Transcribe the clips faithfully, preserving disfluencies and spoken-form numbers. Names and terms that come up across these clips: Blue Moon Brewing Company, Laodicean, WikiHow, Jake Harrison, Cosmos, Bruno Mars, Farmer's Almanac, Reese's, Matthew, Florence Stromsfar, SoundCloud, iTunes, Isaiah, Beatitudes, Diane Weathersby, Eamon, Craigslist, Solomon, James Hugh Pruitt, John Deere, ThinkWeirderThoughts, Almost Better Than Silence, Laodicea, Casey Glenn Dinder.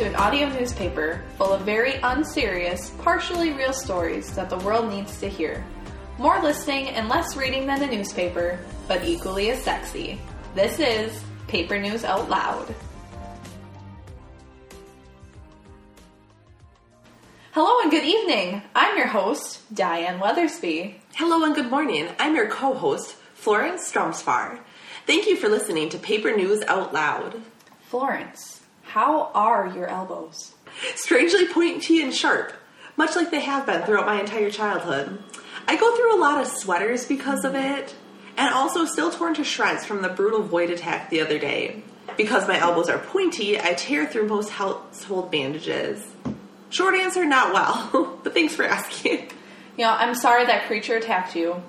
to an audio newspaper full of very unserious, partially real stories that the world needs to hear. More listening and less reading than a newspaper, but equally as sexy. This is Paper News Out Loud. Hello and good evening. I'm your host, Diane Weathersby. Hello and good morning. I'm your co-host, Florence Stromsfar. Thank you for listening to Paper News Out Loud. Florence, how are your elbows? Strangely pointy and sharp, much like they have been throughout my entire childhood. I go through a lot of sweaters because of it, and also still torn to shreds from the brutal void attack the other day. Because my elbows are pointy, I tear through most household bandages. Short answer, not well, but thanks for asking. You know, I'm sorry that creature attacked you.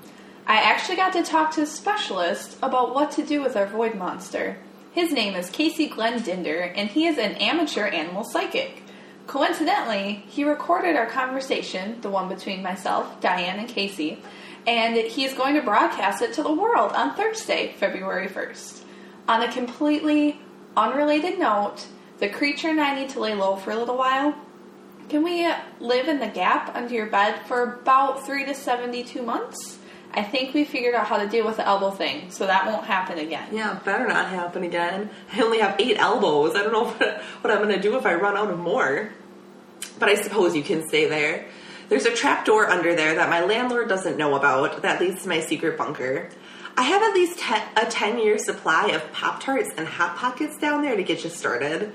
I actually got to talk to a specialist about what to do with our void monster. His name is Casey Glenn Dinder, and he is an amateur animal psychic. Coincidentally, he recorded our conversation, the one between myself, Diane, and Casey, and he is going to broadcast it to the world on Thursday, February first. On a completely unrelated note, the creature and I need to lay low for a little while. Can we live in the gap under your bed for about three to seventy-two months? I think we figured out how to deal with the elbow thing, so that won't happen again. Yeah, better not happen again. I only have eight elbows. I don't know what, what I'm going to do if I run out of more. But I suppose you can stay there. There's a trapdoor under there that my landlord doesn't know about that leads to my secret bunker. I have at least te- a ten-year supply of Pop-Tarts and Hot Pockets down there to get you started.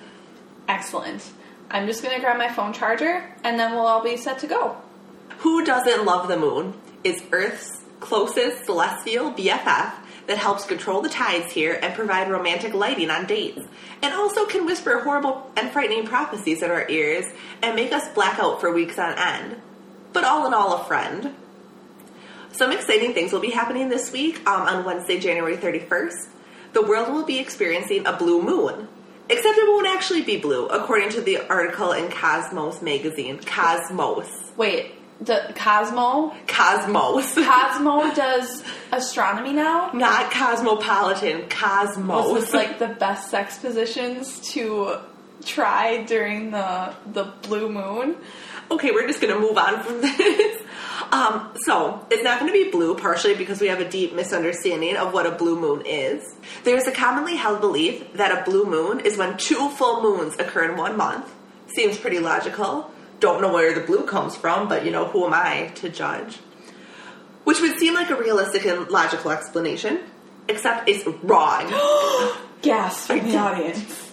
Excellent. I'm just going to grab my phone charger, and then we'll all be set to go. Who doesn't love the moon? It's Earth's closest celestial B F F that helps control the tides here and provide romantic lighting on dates, and also can whisper horrible and frightening prophecies in our ears and make us black out for weeks on end. But all in all, a friend. Some exciting things will be happening this week. Um, on Wednesday, January thirty-first, the world will be experiencing a blue moon. Except it won't actually be blue, according to the article in Cosmos magazine. Cosmos. Wait. The Cosmo? Cosmos. Cosmo does astronomy now? Not cosmopolitan. Cosmos. Was this like the best sex positions to try during the the blue moon? Okay, we're just going to move on from this. Um, so, it's not going to be blue, partially because we have a deep misunderstanding of what a blue moon is. There's a commonly held belief that a blue moon is when two full moons occur in one month. Seems pretty logical. Don't know where the blue comes from, but, you know, who am I to judge? Which would seem like a realistic and logical explanation, except it's wrong. Gasp from the audience.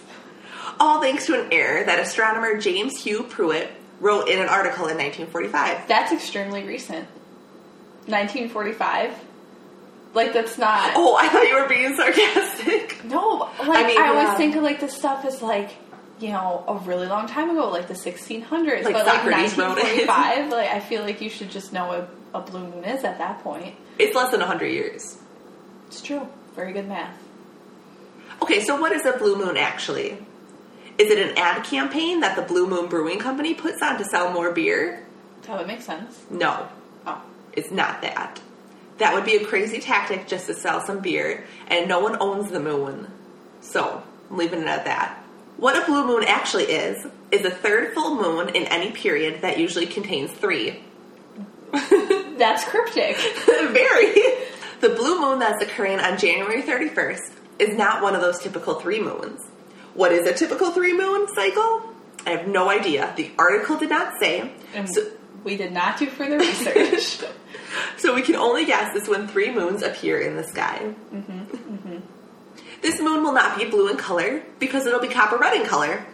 All thanks to an error that astronomer James Hugh Pruitt wrote in an article in nineteen forty-five. That's extremely recent. nineteen forty-five? Like, that's not... Oh, I thought you were being sarcastic. No, like, I, mean, I always um, think of, like, this stuff is, like... you know, a really long time ago, like the sixteen hundreds, like but like nineteen forty-five, like I feel like you should just know what a blue moon is at that point. It's less than one hundred years. It's true. Very good math. Okay, so what is a blue moon actually? Is it an ad campaign that the Blue Moon Brewing Company puts on to sell more beer? That would make sense. No. Oh. It's not that. That would be a crazy tactic just to sell some beer, and no one owns the moon. So, I'm leaving it at that. What a blue moon actually is, is the third full moon in any period that usually contains three. That's cryptic. Very. The blue moon that's occurring on January thirty-first is not one of those typical three moons. What is a typical three moon cycle? I have no idea. The article did not say. And so, we did not do further research. So we can only guess is when three moons appear in the sky. Mm-hmm. Mm-hmm. This moon will not be blue in color because it'll be copper red in color.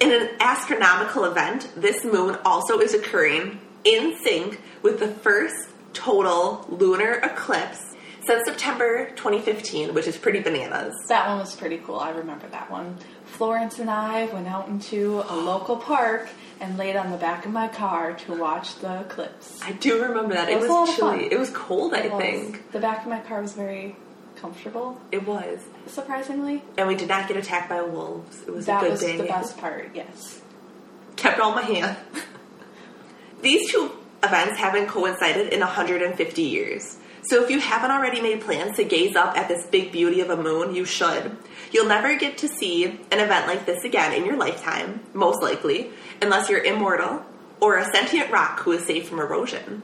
In an astronomical event, this moon also is occurring in sync with the first total lunar eclipse since September twenty fifteen, which is pretty bananas. That one was pretty cool. I remember that one. Florence and I went out into a local park and laid on the back of my car to watch the eclipse. I do remember that. It, it was, was chilly. It was cold, it I was. think. The back of my car was very... comfortable. It was. Surprisingly. And we did not get attacked by wolves. It was that a good was day. That was the best part, yes. Kept all my hands. These two events haven't coincided in one hundred fifty years. So if you haven't already made plans to gaze up at this big beauty of a moon, you should. You'll never get to see an event like this again in your lifetime, most likely, unless you're immortal or a sentient rock who is safe from erosion.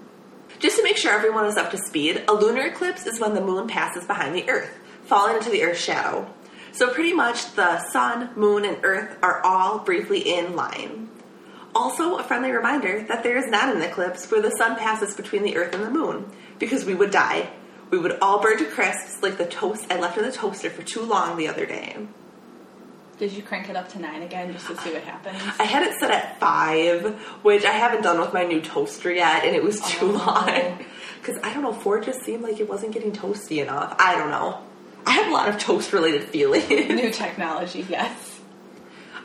Just to make sure everyone is up to speed, a lunar eclipse is when the moon passes behind the Earth, falling into the Earth's shadow. So pretty much the sun, moon, and Earth are all briefly in line. Also, a friendly reminder that there is not an eclipse where the sun passes between the Earth and the moon, because we would die. We would all burn to crisps like the toast I left in the toaster for too long the other day. Did you crank it up to nine again just to see what happens? I had it set at five, which I haven't done with my new toaster yet, and it was too oh. long. Because, I don't know, four just seemed like it wasn't getting toasty enough. I don't know. I have a lot of toast-related feelings. New technology, yes.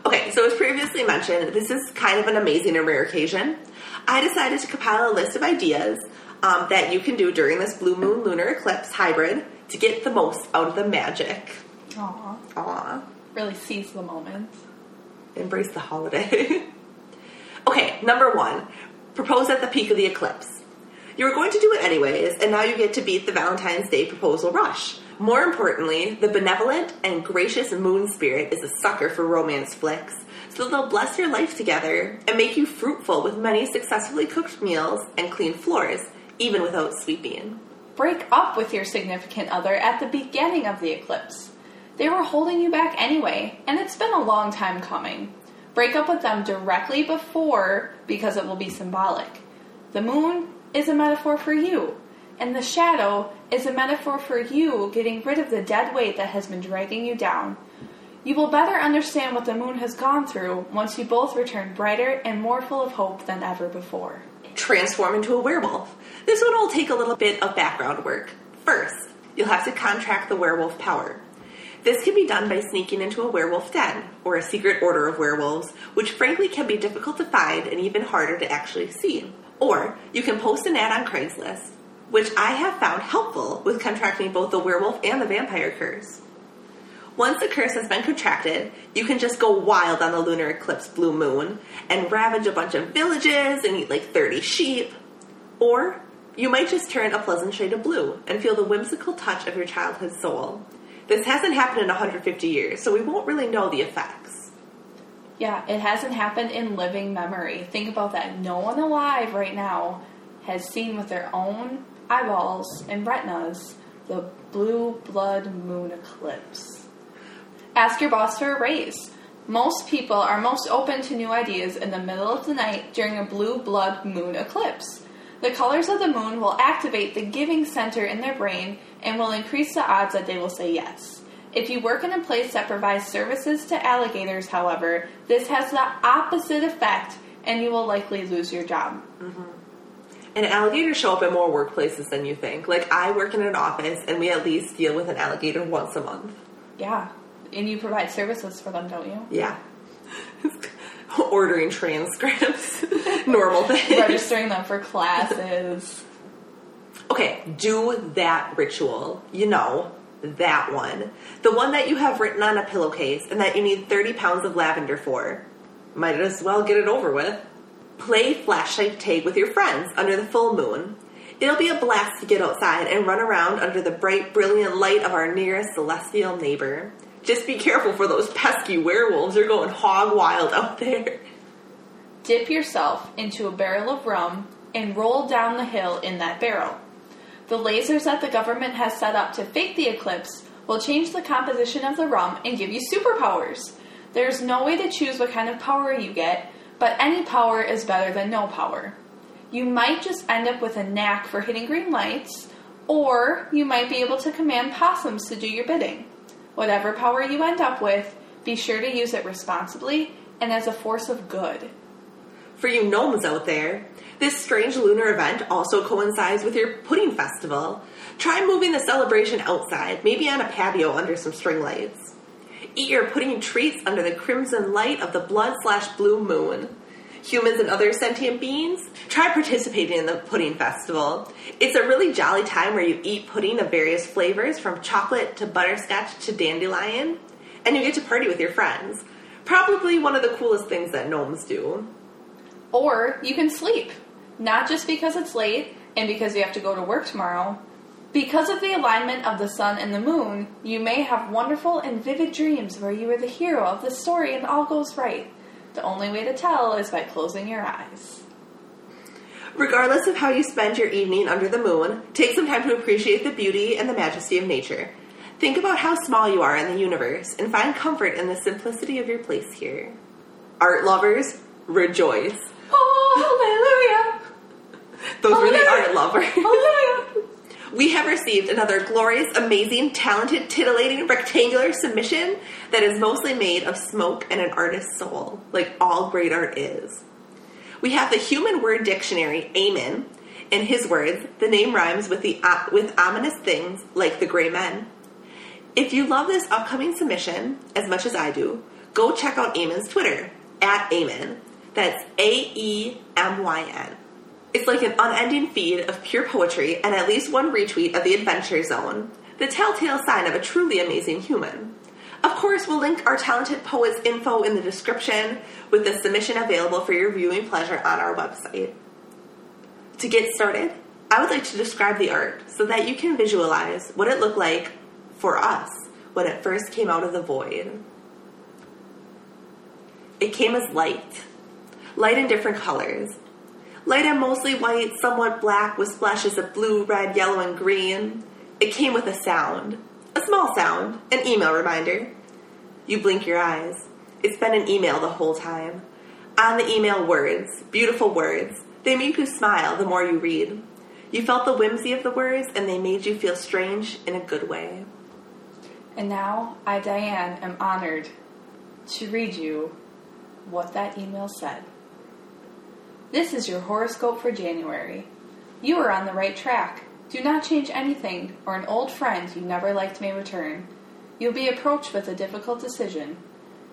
Okay, so as previously mentioned, this is kind of an amazing and rare occasion. I decided to compile a list of ideas um, that you can do during this blue moon lunar eclipse hybrid to get the most out of the magic. Aww. Aww. Really seize the moment. Embrace the holiday. Okay, number one, propose at the peak of the eclipse. You were going to do it anyways, and now you get to beat the Valentine's Day proposal rush. More importantly, the benevolent and gracious moon spirit is a sucker for romance flicks, so they'll bless your life together and make you fruitful with many successfully cooked meals and clean floors, even without sweeping. Break up with your significant other at the beginning of the eclipse. They were holding you back anyway, and it's been a long time coming. Break up with them directly before, because it will be symbolic. The moon is a metaphor for you, and the shadow is a metaphor for you getting rid of the dead weight that has been dragging you down. You will better understand what the moon has gone through once you both return brighter and more full of hope than ever before. Transform into a werewolf. This one will take a little bit of background work. First, you'll have to contract the werewolf power. This can be done by sneaking into a werewolf den, or a secret order of werewolves, which frankly can be difficult to find and even harder to actually see. Or, you can post an ad on Craigslist, which I have found helpful with contracting both the werewolf and the vampire curse. Once the curse has been contracted, you can just go wild on the lunar eclipse blue moon and ravage a bunch of villages and eat like thirty sheep. Or you might just turn a pleasant shade of blue and feel the whimsical touch of your childhood soul. This hasn't happened in one hundred fifty years, so we won't really know the effects. Yeah, it hasn't happened in living memory. Think about that. No one alive right now has seen with their own eyeballs and retinas the blue blood moon eclipse. Ask your boss for a raise. Most people are most open to new ideas in the middle of the night during a blue blood moon eclipse. The colors of the moon will activate the giving center in their brain and will increase the odds that they will say yes. If you work in a place that provides services to alligators, however, this has the opposite effect and you will likely lose your job. Mm-hmm. And alligators show up in more workplaces than you think. Like, I work in an office, and we at least deal with an alligator once a month. Yeah. And you provide services for them, don't you? Yeah. Ordering transcripts. Normal things. Registering them for classes. Okay, do that ritual. You know, that one. The one that you have written on a pillowcase and that you need thirty pounds of lavender for. Might as well get it over with. Play flashlight tag with your friends under the full moon. It'll be a blast to get outside and run around under the bright, brilliant light of our nearest celestial neighbor. Just be careful for those pesky werewolves. They're going hog wild out there. Dip yourself into a barrel of rum and roll down the hill in that barrel. The lasers that the government has set up to fake the eclipse will change the composition of the rum and give you superpowers. There's no way to choose what kind of power you get, but any power is better than no power. You might just end up with a knack for hitting green lights, or you might be able to command possums to do your bidding. Whatever power you end up with, be sure to use it responsibly and as a force of good. For you gnomes out there, this strange lunar event also coincides with your pudding festival. Try moving the celebration outside, maybe on a patio under some string lights. Eat your pudding treats under the crimson light of the blood slash blue moon. Humans and other sentient beings, try participating in the pudding festival. It's a really jolly time where you eat pudding of various flavors, from chocolate to butterscotch to dandelion, and you get to party with your friends. Probably one of the coolest things that gnomes do. Or you can sleep, not just because it's late and because you have to go to work tomorrow, Because of the alignment of the sun and the moon, you may have wonderful and vivid dreams where you are the hero of the story and all goes right. The only way to tell is by closing your eyes. Regardless of how you spend your evening under the moon, take some time to appreciate the beauty and the majesty of nature. Think about how small you are in the universe and find comfort in the simplicity of your place here. Art lovers, rejoice. Oh, hallelujah. Those hallelujah. Really art lovers. Hallelujah. We have received another glorious, amazing, talented, titillating, rectangular submission that is mostly made of smoke and an artist's soul, like all great art is. We have the Human Word Dictionary, Eamon. In his words, the name rhymes with the uh, with ominous things like the gray men. If you love this upcoming submission as much as I do, go check out Eamon's Twitter, at Eamon. That's A E M Y N. It's like an unending feed of pure poetry and at least one retweet of the Adventure Zone, the telltale sign of a truly amazing human. Of course, we'll link our talented poet's info in the description with the submission available for your viewing pleasure on our website. To get started, I would like to describe the art so that you can visualize what it looked like for us when it first came out of the void. It came as light, light in different colors. Light and mostly white, somewhat black, with splashes of blue, red, yellow, and green. It came with a sound. A small sound. An email reminder. You blink your eyes. It's been an email the whole time. On the email, words. Beautiful words. They make you smile the more you read. You felt the whimsy of the words, and they made you feel strange in a good way. And now, I, Diane, am honored to read you what that email said. This is your horoscope for January. You are on the right track. Do not change anything, or an old friend you never liked may return. You'll be approached with a difficult decision.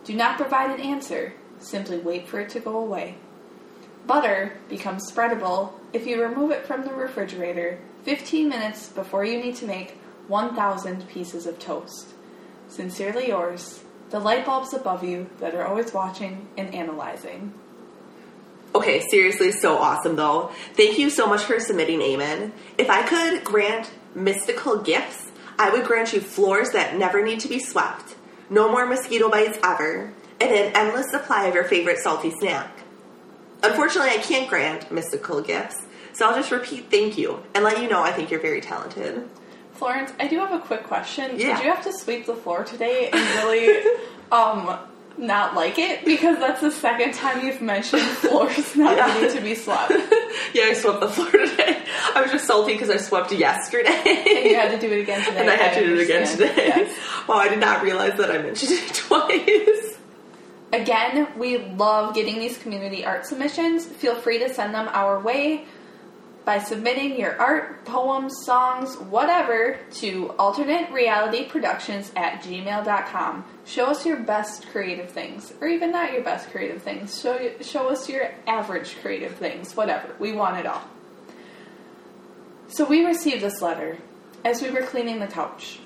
Do not provide an answer. Simply wait for it to go away. Butter becomes spreadable if you remove it from the refrigerator fifteen minutes before you need to make one thousand pieces of toast. Sincerely yours, the light bulbs above you that are always watching and analyzing. Okay, seriously, so awesome, though. Thank you so much for submitting, Eamon. If I could grant mystical gifts, I would grant you floors that never need to be swept, no more mosquito bites ever, and an endless supply of your favorite salty snack. Unfortunately, I can't grant mystical gifts, so I'll just repeat thank you and let you know I think you're very talented. Florence, I do have a quick question. Yeah. Did you have to sweep the floor today and really... um. not like it, because that's the second time you've mentioned floors not yeah. needing to be swept. Yeah, I swept the floor today. I was just salty because I swept yesterday. And you had to do it again today. And I had I to do it again today. Yes. Wow, I did not realize that I mentioned it twice. Again, we love getting these community art submissions. Feel free to send them our way by submitting your art, poems, songs, whatever, to alternate reality productions at gmail dot com. Show us your best creative things, or even not your best creative things. Show, show us your average creative things, whatever. We want it all. So we received this letter as we were cleaning the couch.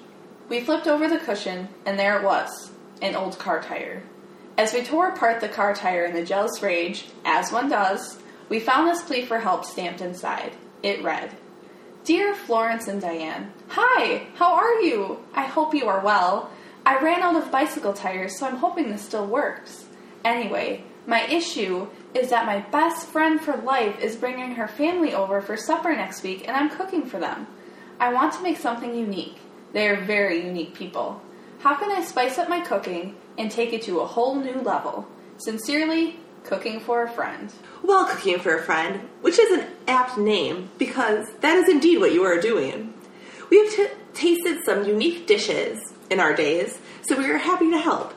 We flipped over the cushion, and there it was, an old car tire. As we tore apart the car tire in the jealous rage, as one does, we found this plea for help stamped inside. It read, Dear Florence and Diane, Hi, how are you? I hope you are well. I ran out of bicycle tires, so I'm hoping this still works. Anyway, my issue is that my best friend for life is bringing her family over for supper next week, and I'm cooking for them. I want to make something unique. They are very unique people. How can I spice up my cooking and take it to a whole new level? Sincerely, Cooking for a Friend. Well, Cooking for a Friend, which is an apt name, because that is indeed what you are doing. We have t- tasted some unique dishes in our days, so we are happy to help.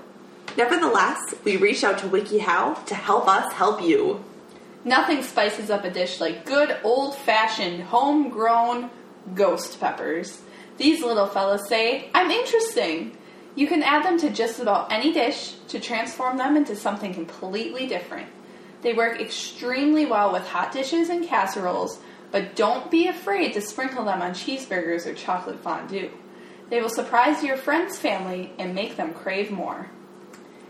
Nevertheless, we reached out to WikiHow to help us help you. Nothing spices up a dish like good, old-fashioned, homegrown ghost peppers. These little fellas say, I'm interesting. You can add them to just about any dish to transform them into something completely different. They work extremely well with hot dishes and casseroles, but don't be afraid to sprinkle them on cheeseburgers or chocolate fondue. They will surprise your friend's family and make them crave more.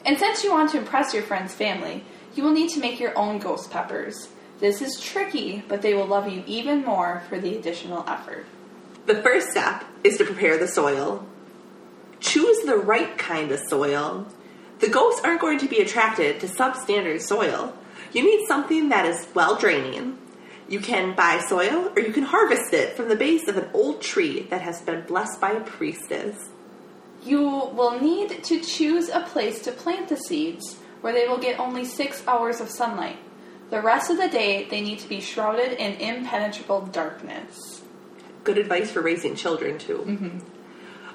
And since you want to impress your friend's family, you will need to make your own ghost peppers. This is tricky, but they will love you even more for the additional effort. The first step is to prepare the soil. Choose the right kind of soil. The ghosts aren't going to be attracted to substandard soil. You need something that is well draining. You can buy soil or you can harvest it from the base of an old tree that has been blessed by a priestess. You will need to choose a place to plant the seeds where they will get only six hours of sunlight. The rest of the day, they need to be shrouded in impenetrable darkness. Good advice for raising children, too. Mm-hmm.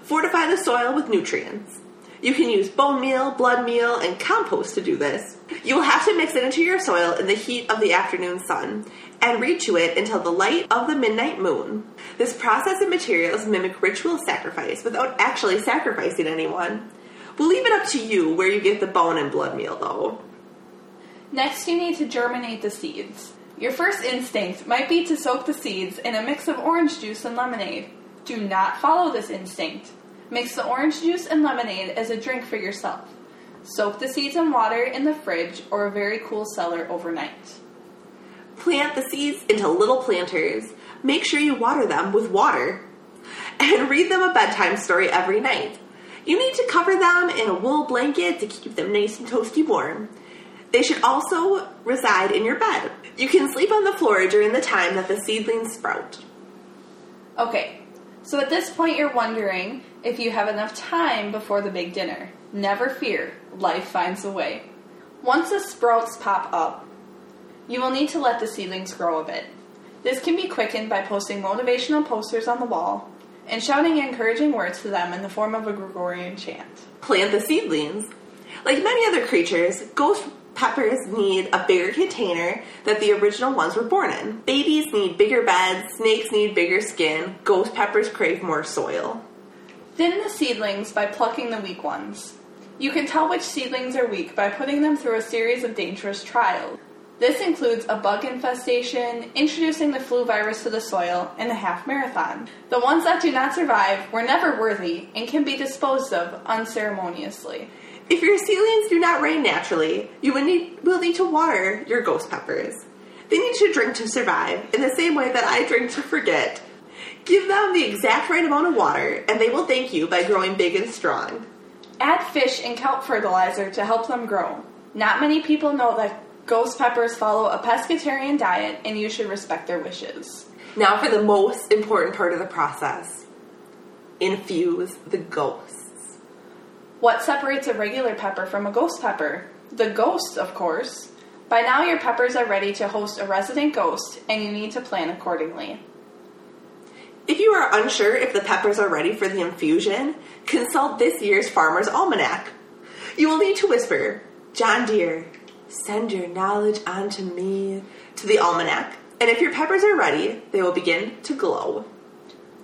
Fortify the soil with nutrients. You can use bone meal, blood meal, and compost to do this. You will have to mix it into your soil in the heat of the afternoon sun and read to it until the light of the midnight moon. This process and materials mimic ritual sacrifice without actually sacrificing anyone. We'll leave it up to you where you get the bone and blood meal, though. Next, you need to germinate the seeds. Your first instinct might be to soak the seeds in a mix of orange juice and lemonade. Do not follow this instinct. Mix the orange juice and lemonade as a drink for yourself. Soak the seeds in water in the fridge or a very cool cellar overnight. Plant the seeds into little planters. Make sure you water them with water. And read them a bedtime story every night. You need to cover them in a wool blanket to keep them nice and toasty warm. They should also reside in your bed. You can sleep on the floor during the time that the seedlings sprout. Okay, so at this point you're wondering if you have enough time before the big dinner. Never fear, life finds a way. Once the sprouts pop up, you will need to let the seedlings grow a bit. This can be quickened by posting motivational posters on the wall and shouting encouraging words to them in the form of a Gregorian chant. Plant the seedlings. Like many other creatures, ghost peppers need a bigger container that the original ones were born in. Babies need bigger beds, snakes need bigger skin, ghost peppers crave more soil. Thin the seedlings by plucking the weak ones. You can tell which seedlings are weak by putting them through a series of dangerous trials. This includes a bug infestation, introducing the flu virus to the soil, and a half marathon. The ones that do not survive were never worthy and can be disposed of unceremoniously. If your seedlings do not rain naturally, you will need, will need to water your ghost peppers. They need to drink to survive in the same way that I drink to forget. Give them the exact right amount of water, and they will thank you by growing big and strong. Add fish and kelp fertilizer to help them grow. Not many people know that ghost peppers follow a pescatarian diet, and you should respect their wishes. Now for the most important part of the process. Infuse the ghosts. What separates a regular pepper from a ghost pepper? The ghost, of course. By now your peppers are ready to host a resident ghost, and you need to plan accordingly. If you are unsure if the peppers are ready for the infusion, consult this year's Farmer's Almanac. You will need to whisper, "John Deere, send your knowledge onto me," to the almanac, and if your peppers are ready, they will begin to glow.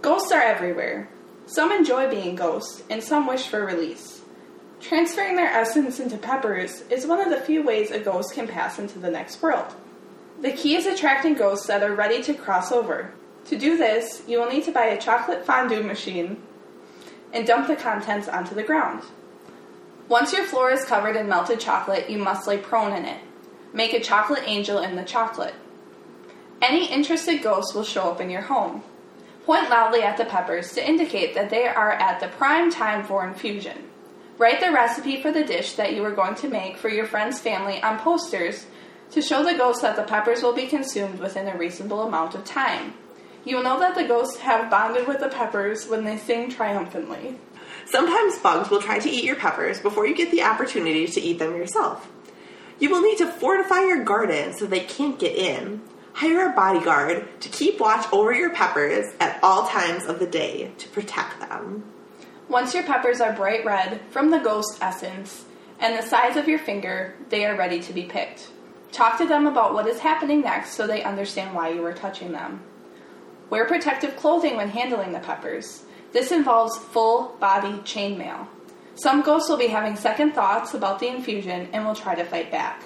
Ghosts are everywhere. Some enjoy being ghosts, and some wish for release. Transferring their essence into peppers is one of the few ways a ghost can pass into the next world. The key is attracting ghosts that are ready to cross over. To do this, you will need to buy a chocolate fondue machine and dump the contents onto the ground. Once your floor is covered in melted chocolate, you must lay prone in it. Make a chocolate angel in the chocolate. Any interested ghost will show up in your home. Point loudly at the peppers to indicate that they are at the prime time for infusion. Write the recipe for the dish that you are going to make for your friend's family on posters to show the ghosts that the peppers will be consumed within a reasonable amount of time. You will know that the ghosts have bonded with the peppers when they sing triumphantly. Sometimes bugs will try to eat your peppers before you get the opportunity to eat them yourself. You will need to fortify your garden so they can't get in. Hire a bodyguard to keep watch over your peppers at all times of the day to protect them. Once your peppers are bright red from the ghost essence and the size of your finger, they are ready to be picked. Talk to them about what is happening next so they understand why you are touching them. Wear protective clothing when handling the peppers. This involves full-body chainmail. Some ghosts will be having second thoughts about the infusion and will try to fight back.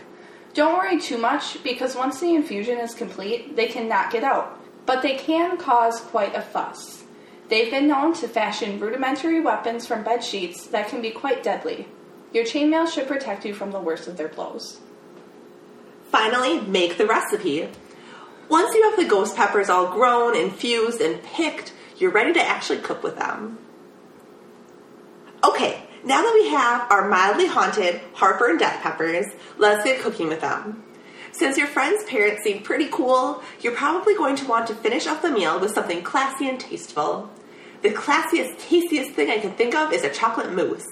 Don't worry too much, because once the infusion is complete, they cannot get out, but they can cause quite a fuss. They've been known to fashion rudimentary weapons from bed sheets that can be quite deadly. Your chainmail should protect you from the worst of their blows. Finally, make the recipe. Once you have the ghost peppers all grown, infused, and picked, You're ready to actually cook with them. Okay, now that we have our mildly haunted Harper and Death Peppers, let's get cooking with them. Since your friend's parents seem pretty cool, you're probably going to want to finish off the meal with something classy and tasteful. The classiest, tastiest thing I can think of is a chocolate mousse,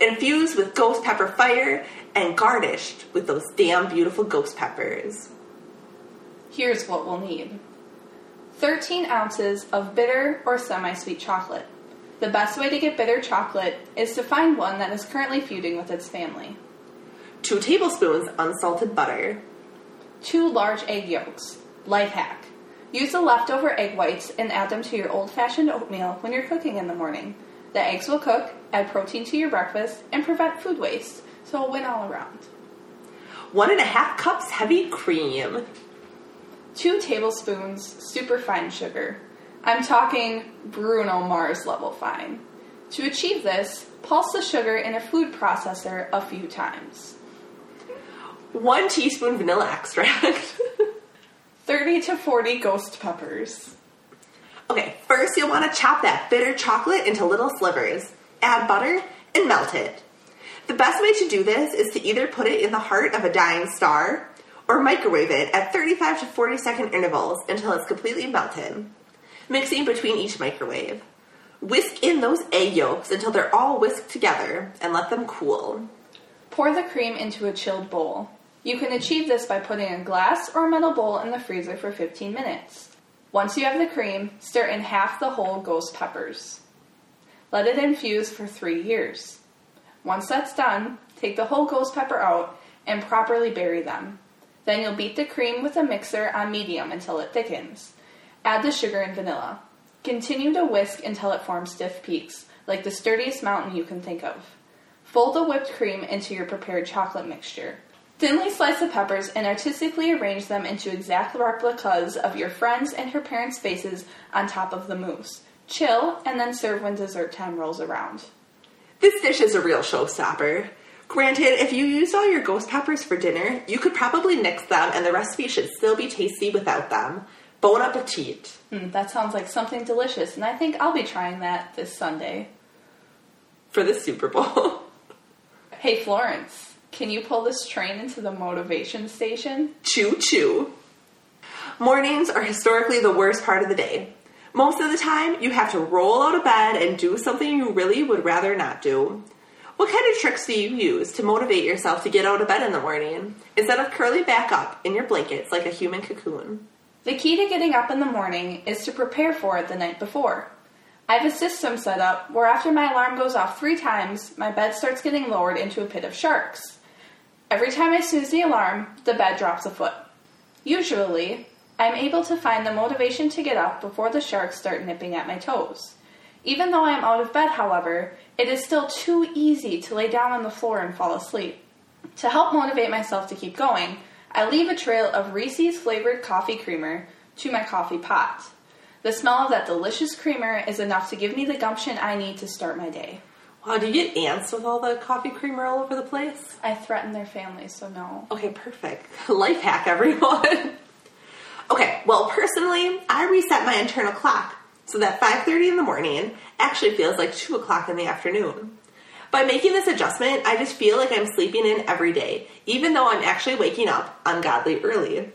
infused with ghost pepper fire and garnished with those damn beautiful ghost peppers. Here's what we'll need. thirteen ounces of bitter or semi-sweet chocolate. The best way to get bitter chocolate is to find one that is currently feuding with its family. two tablespoons unsalted butter. two large egg yolks. Life hack. Use the leftover egg whites and add them to your old-fashioned oatmeal when you're cooking in the morning. The eggs will cook, add protein to your breakfast, and prevent food waste, so it'll win all around. One and a half cups heavy cream. Two tablespoons superfine sugar. I'm talking Bruno Mars level fine. To achieve this, pulse the sugar in a food processor a few times. One teaspoon vanilla extract. thirty to forty ghost peppers. Okay, first you'll want to chop that bitter chocolate into little slivers, add butter, and melt it. The best way to do this is to either put it in the heart of a dying star or microwave it at thirty-five to forty second intervals until it's completely melted, mixing between each microwave. Whisk in those egg yolks until they're all whisked together and let them cool. Pour the cream into a chilled bowl. You can achieve this by putting a glass or metal bowl in the freezer for fifteen minutes. Once you have the cream, stir in half the whole ghost peppers. Let it infuse for three years. Once that's done, take the whole ghost pepper out and properly bury them. Then you'll beat the cream with a mixer on medium until it thickens. Add the sugar and vanilla. Continue to whisk until it forms stiff peaks, like the sturdiest mountain you can think of. Fold the whipped cream into your prepared chocolate mixture. Thinly slice the peppers and artistically arrange them into exact replicas of your friends' and her parents' faces on top of the mousse. Chill, and then serve when dessert time rolls around. This dish is a real showstopper. Granted, if you used all your ghost peppers for dinner, you could probably nix them and the recipe should still be tasty without them. Bon appetit. Mm, that sounds like something delicious, and I think I'll be trying that this Sunday. For the Super Bowl. Hey, Florence. Can you pull this train into the motivation station? Choo-choo. Mornings are historically the worst part of the day. Most of the time, you have to roll out of bed and do something you really would rather not do. What kind of tricks do you use to motivate yourself to get out of bed in the morning, instead of curling back up in your blankets like a human cocoon? The key to getting up in the morning is to prepare for it the night before. I have a system set up where after my alarm goes off three times, my bed starts getting lowered into a pit of sharks. Every time I snooze the alarm, the bed drops a foot. Usually, I'm able to find the motivation to get up before the sharks start nipping at my toes. Even though I am out of bed, however, it is still too easy to lay down on the floor and fall asleep. To help motivate myself to keep going, I leave a trail of Reese's flavored coffee creamer to my coffee pot. The smell of that delicious creamer is enough to give me the gumption I need to start my day. Wow, do you get ants with all the coffee creamer all over the place? I threaten their families, so no. Okay, perfect. Life hack, everyone. Okay, well, personally, I reset my internal clock so that five thirty in the morning actually feels like two o'clock in the afternoon. By making this adjustment, I just feel like I'm sleeping in every day, even though I'm actually waking up ungodly early.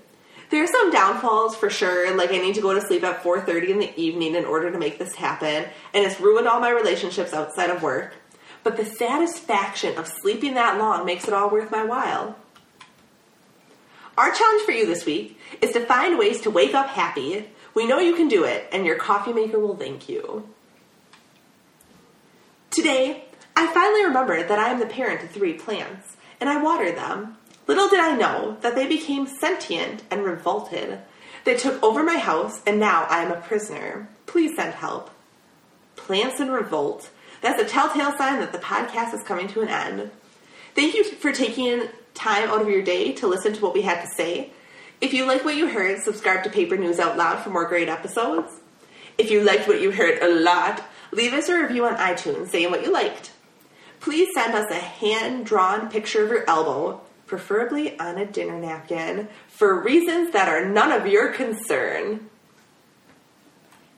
There are some downfalls for sure, like I need to go to sleep at four thirty in the evening in order to make this happen, and it's ruined all my relationships outside of work. But the satisfaction of sleeping that long makes it all worth my while. Our challenge for you this week is to find ways to wake up happy. We know you can do it, and your coffee maker will thank you. Today, I finally remembered that I am the parent to three plants, and I water them. Little did I know that they became sentient and revolted. They took over my house, and now I am a prisoner. Please send help. Plants in revolt. That's a telltale sign that the podcast is coming to an end. Thank you for taking time out of your day to listen to what we had to say. If you like what you heard, subscribe to Paper News Out Loud for more great episodes. If you liked what you heard a lot, leave us a review on iTunes saying what you liked. Please send us a hand-drawn picture of your elbow, preferably on a dinner napkin, for reasons that are none of your concern.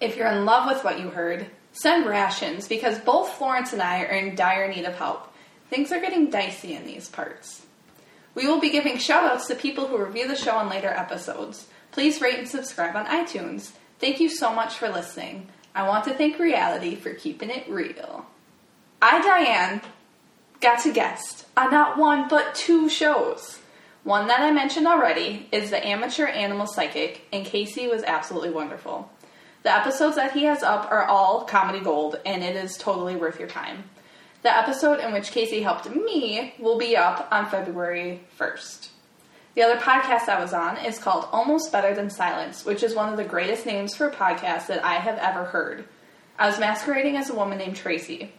If you're in love with what you heard, send rations because both Florence and I are in dire need of help. Things are getting dicey in these parts. We will be giving shout-outs to people who review the show on later episodes. Please rate and subscribe on iTunes. Thank you so much for listening. I want to thank reality for keeping it real. I, Diane, got to guest on not one but two shows. One that I mentioned already is the Amateur Animal Psychic, and Casey was absolutely wonderful. The episodes that he has up are all comedy gold, and it is totally worth your time. The episode in which Casey helped me will be up on February first. The other podcast I was on is called Almost Better Than Silence, which is one of the greatest names for a podcast that I have ever heard. I was masquerading as a woman named Tracy.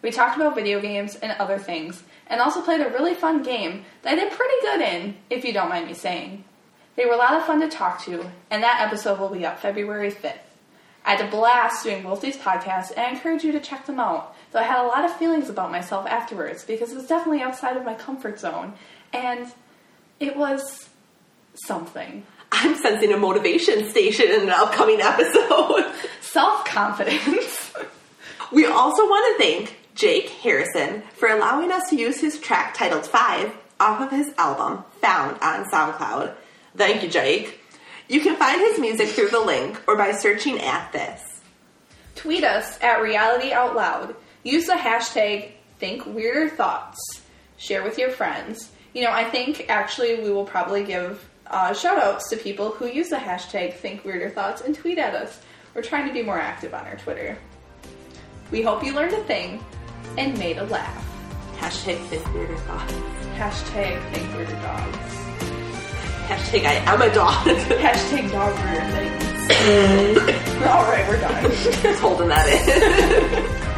We talked about video games and other things, and also played a really fun game that I did pretty good in, if you don't mind me saying. They were a lot of fun to talk to, and that episode will be up February fifth. I had a blast doing both these podcasts, and I encourage you to check them out, though I had a lot of feelings about myself afterwards, because it was definitely outside of my comfort zone, and it was something. I'm sensing a motivation station in an upcoming episode. Self-confidence. We also want to thank Jake Harrison for allowing us to use his track titled Five off of his album, found on SoundCloud. Thank you, Jake. You can find his music through the link or by searching at this. Tweet us at Reality Out Loud. Use the hashtag ThinkWeirderThoughts. Share with your friends. You know, I think actually we will probably give uh, shout-outs to people who use the hashtag ThinkWeirderThoughts and tweet at us. We're trying to be more active on our Twitter. We hope you learned a thing and made a laugh. Hashtag ThinkWeirderThoughts. Hashtag ThinkWeirderDogs. Hashtag I am a dog. Hashtag dog weird things. Alright, we're done. Just holding that in.